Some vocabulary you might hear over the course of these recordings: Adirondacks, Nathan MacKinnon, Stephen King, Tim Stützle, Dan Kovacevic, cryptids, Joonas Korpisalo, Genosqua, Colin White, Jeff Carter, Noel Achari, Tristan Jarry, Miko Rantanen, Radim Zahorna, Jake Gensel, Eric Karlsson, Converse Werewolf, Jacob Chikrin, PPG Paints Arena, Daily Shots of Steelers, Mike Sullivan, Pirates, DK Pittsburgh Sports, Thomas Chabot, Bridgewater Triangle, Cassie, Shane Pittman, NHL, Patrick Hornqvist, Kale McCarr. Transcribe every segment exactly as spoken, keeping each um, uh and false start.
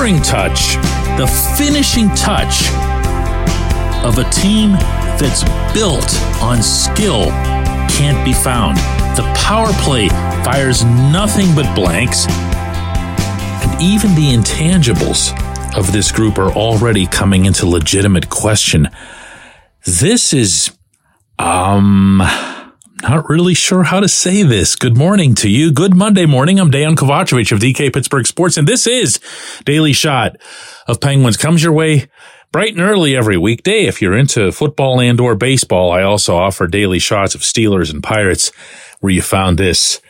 scoring touch, the finishing touch of a team that's built on skill can't be found. The power play fires nothing but blanks, and even the intangibles of this group are already coming into legitimate question. This is, um... not really sure how to say this. Good morning to you. Good Monday morning. I'm Dan Kovacevic of D K Pittsburgh Sports, and this is Daily Shot of Penguins. Comes your way bright and early every weekday. If you're into football and or baseball, I also offer Daily Shots of Steelers and Pirates, where you found this.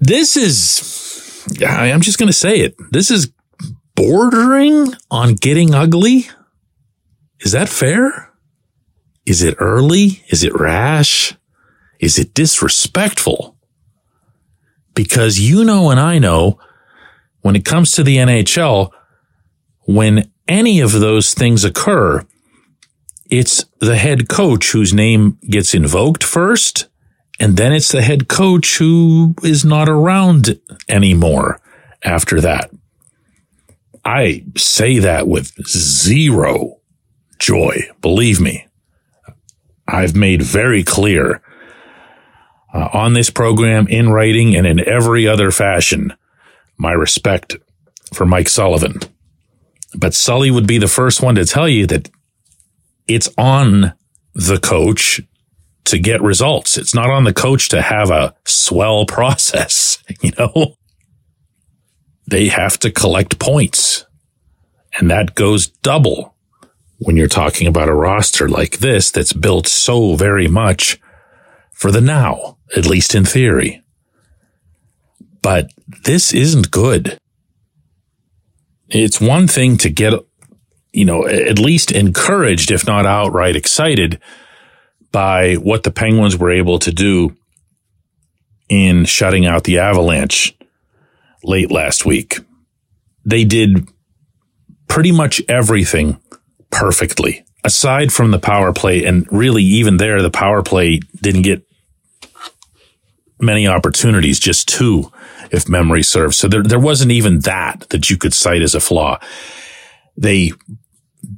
This is, I'm just going to say it, this is bordering on getting ugly. Is that fair? Is it early? Is it rash? Is it disrespectful? Because you know and I know, when it comes to the N H L, when any of those things occur, it's the head coach whose name gets invoked first, and then it's the head coach who is not around anymore after that. I say that with zero joy, believe me. I've made very clear uh, on this program, in writing, and in every other fashion, my respect for Mike Sullivan. But Sully would be the first one to tell you that it's on the coach to get results. It's not on the coach to have a swell process, you know? They have to collect points, and that goes double when you're talking about a roster like this that's built so very much for the now, at least in theory. But this isn't good. It's one thing to get, you know, at least encouraged, if not outright excited, by what the Penguins were able to do in shutting out the Avalanche late last week. They did pretty much everything perfectly, aside from the power play. And really, even there, the power play didn't get many opportunities, just two, if memory serves. So there, there wasn't even that that you could cite as a flaw. They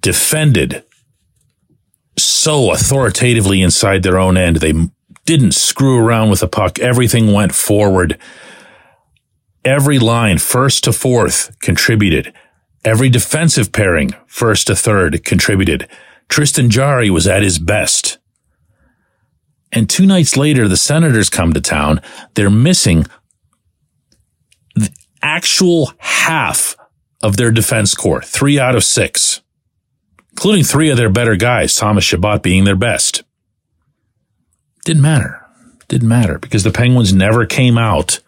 defended so authoritatively inside their own end. They didn't screw around with the puck. Everything went forward. Every line, first to fourth, contributed. Every defensive pairing, first to third, contributed. Tristan Jarry was at his best. And two nights later, the Senators come to town. They're missing the actual half of their defense core, three out of six, including three of their better guys, Thomas Chabot being their best. Didn't matter. Didn't matter, because the Penguins never came out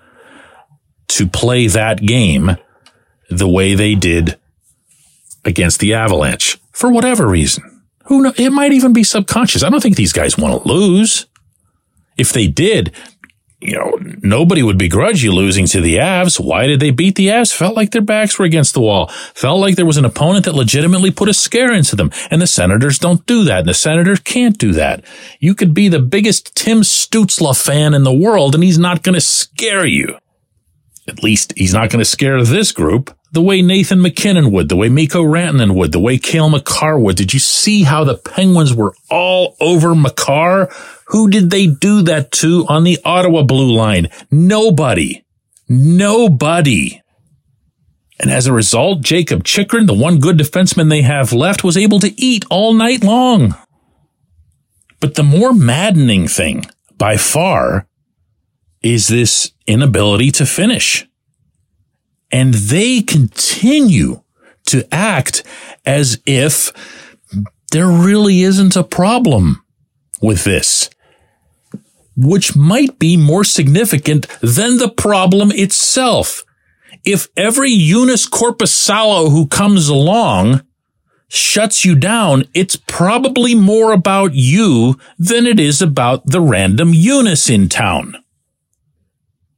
to play that game the way they did against the Avalanche, for whatever reason. Who knows? It might even be subconscious. I don't think these guys want to lose. If they did, you know, nobody would begrudge you losing to the Avs. Why did they beat the Avs? Felt like their backs were against the wall. Felt like there was an opponent that legitimately put a scare into them. And the Senators don't do that. And the Senators can't do that. You could be the biggest Tim Stützle fan in the world, and he's not going to scare you. At least he's not going to scare this group the way Nathan MacKinnon would, the way Miko Rantanen would, the way Kale McCarr would. Did you see how the Penguins were all over McCarr? Who did they do that to on the Ottawa blue line? Nobody. Nobody. And as a result, Jacob Chikrin, the one good defenseman they have left, was able to eat all night long. But the more maddening thing, by far, is this inability to finish. And they continue to act as if there really isn't a problem with this, which might be more significant than the problem itself. If every Joonas Korpisalo who comes along shuts you down, it's probably more about you than it is about the random Joonas in town.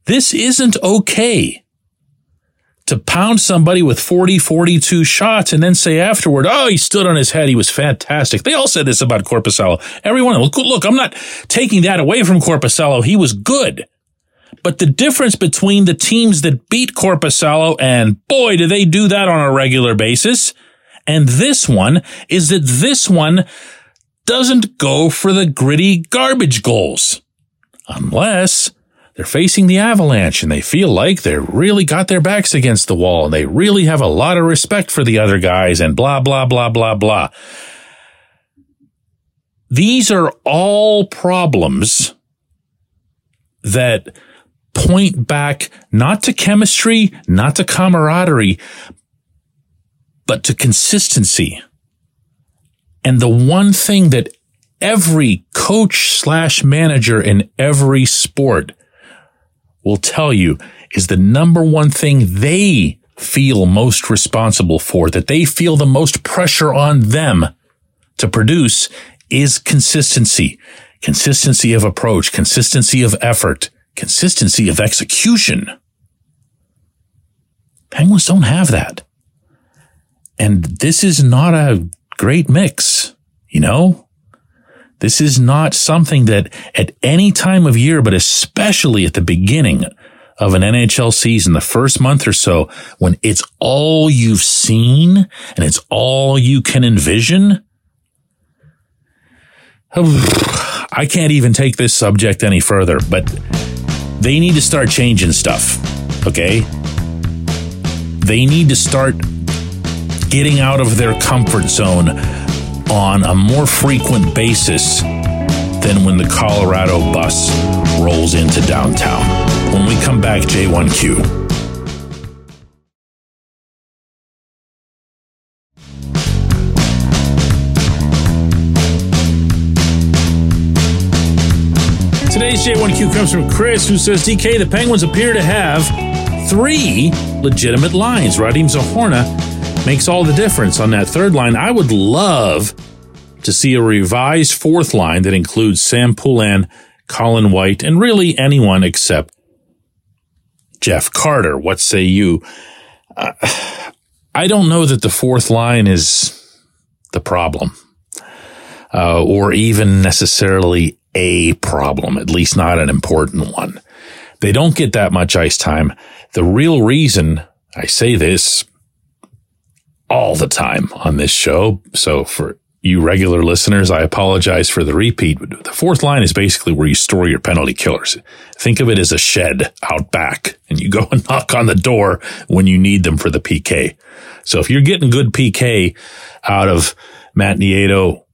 This isn't okay. To pound somebody with forty, forty-two shots and then say afterward, oh, he stood on his head. He was fantastic. They all said this about Korpisalo. Everyone, look, look, I'm not taking that away from Korpisalo. He was good. But the difference between the teams that beat Korpisalo, and boy, do they do that on a regular basis, and this one, is that this one doesn't go for the gritty garbage goals. Unless they're facing the Avalanche and they feel like they're really got their backs against the wall and they really have a lot of respect for the other guys and blah, blah, blah, blah, blah. These are all problems that point back not to chemistry, not to camaraderie, but to consistency. And the one thing that every coach slash manager in every sport will tell you is the number one thing they feel most responsible for, that they feel the most pressure on them to produce, is consistency. Consistency of approach, consistency of effort, consistency of execution. Penguins don't have that. And this is not a great mix, you know? This is not something that at any time of year, but especially at the beginning of an N H L season, the first month or so, when it's all you've seen and it's all you can envision. I can't even take this subject any further, but they need to start changing stuff, okay? They need to start getting out of their comfort zone on a more frequent basis than when the Colorado bus rolls into downtown. When we come back, J one Q. Today's J one Q comes from Chris, who says, D K, the Penguins appear to have three legitimate lines. Radim Zahorna makes all the difference on that third line. I would love to see a revised fourth line that includes Sam Poulin, Colin White, and really anyone except Jeff Carter. What say you? Uh, I don't know that the fourth line is the problem, uh, or even necessarily a problem, at least not an important one. They don't get that much ice time. The real reason I say this all the time on this show, so for you regular listeners, I apologize for the repeat. The fourth line is basically where you store your penalty killers. Think of it as a shed out back, and you go and knock on the door when you need them for the P K. So if you're getting good P K out of Matt Nieto,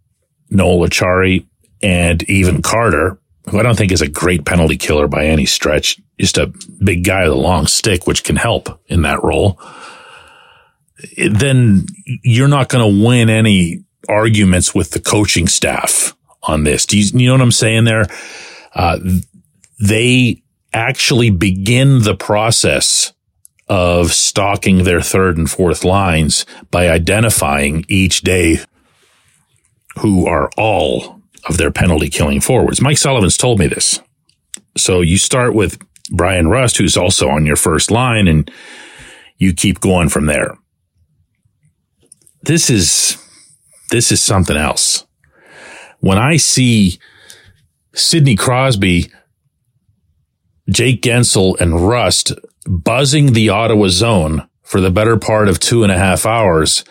Noel Achari, and even Carter, who I don't think is a great penalty killer by any stretch, just a big guy with a long stick, which can help in that role, then you're not going to win any arguments with the coaching staff on this. Do you, you know what I'm saying there? Uh, they actually begin the process of stocking their third and fourth lines by identifying each day who are all of their penalty killing forwards. Mike Sullivan's told me this. So you start with Brian Rust, who's also on your first line, and you keep going from there. This is, this is something else. When I see Sidney Crosby, Jake Gensel, and Rust buzzing the Ottawa zone for the better part of two and a half hours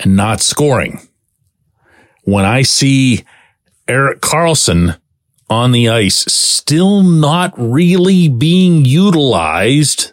and not scoring. When I see Eric Karlsson on the ice still not really being utilized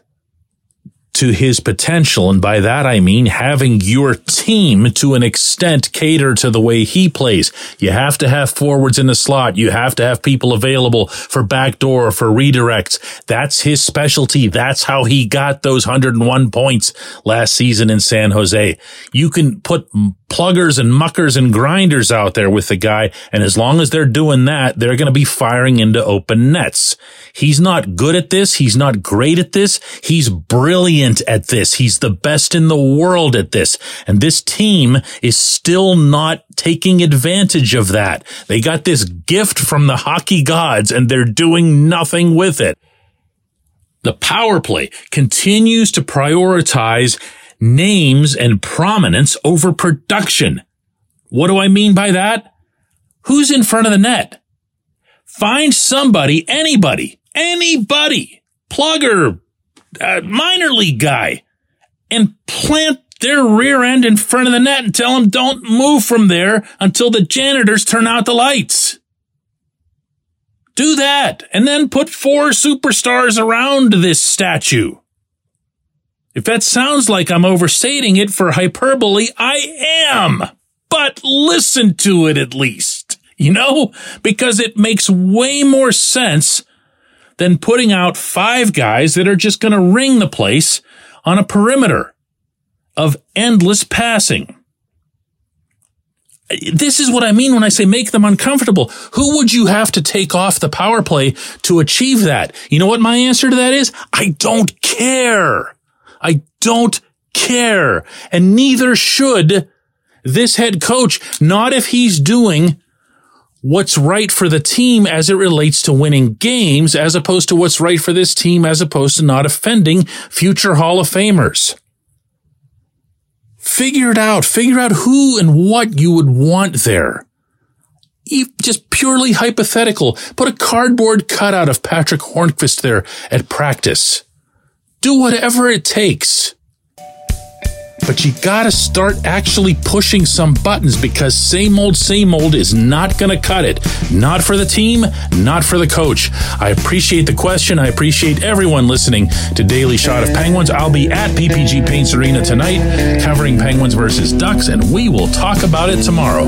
to his potential, and by that I mean having your team to an extent cater to the way he plays. You have to have forwards in the slot. You have to have people available for backdoor, for redirects. That's his specialty. That's how he got those one hundred one points last season in San Jose. You can put pluggers and muckers and grinders out there with the guy, and as long as they're doing that, they're going to be firing into open nets. He's not good at this. He's not great at this. He's brilliant at this. He's the best in the world at this. And this team is still not taking advantage of that. They got this gift from the hockey gods, and they're doing nothing with it. The power play continues to prioritize names and prominence over production. What do I mean by that? Who's in front of the net? Find somebody, anybody, anybody plugger, uh, minor league guy and plant their rear end in front of the net and tell them don't move from there until the janitors turn out the lights. Do that, and then put four superstars around this statue. If that sounds like I'm overstating it for hyperbole, I am. But listen to it at least, you know, because it makes way more sense than putting out five guys that are just going to ring the place on a perimeter of endless passing. This is what I mean when I say make them uncomfortable. Who would you have to take off the power play to achieve that? You know what my answer to that is? I don't care. I don't care. And neither should this head coach, not if he's doing what's right for the team as it relates to winning games, as opposed to what's right for this team, as opposed to not offending future Hall of Famers. Figure it out. Figure out who and what you would want there. Just purely hypothetical. Put a cardboard cutout of Patrick Hornqvist there at practice. Do whatever it takes. But you gotta start actually pushing some buttons, because same old, same old is not gonna cut it. Not for the team, not for the coach. I appreciate the question. I appreciate everyone listening to Daily Shot of Penguins. I'll be at P P G Paints Arena tonight covering Penguins versus Ducks, and we will talk about it tomorrow.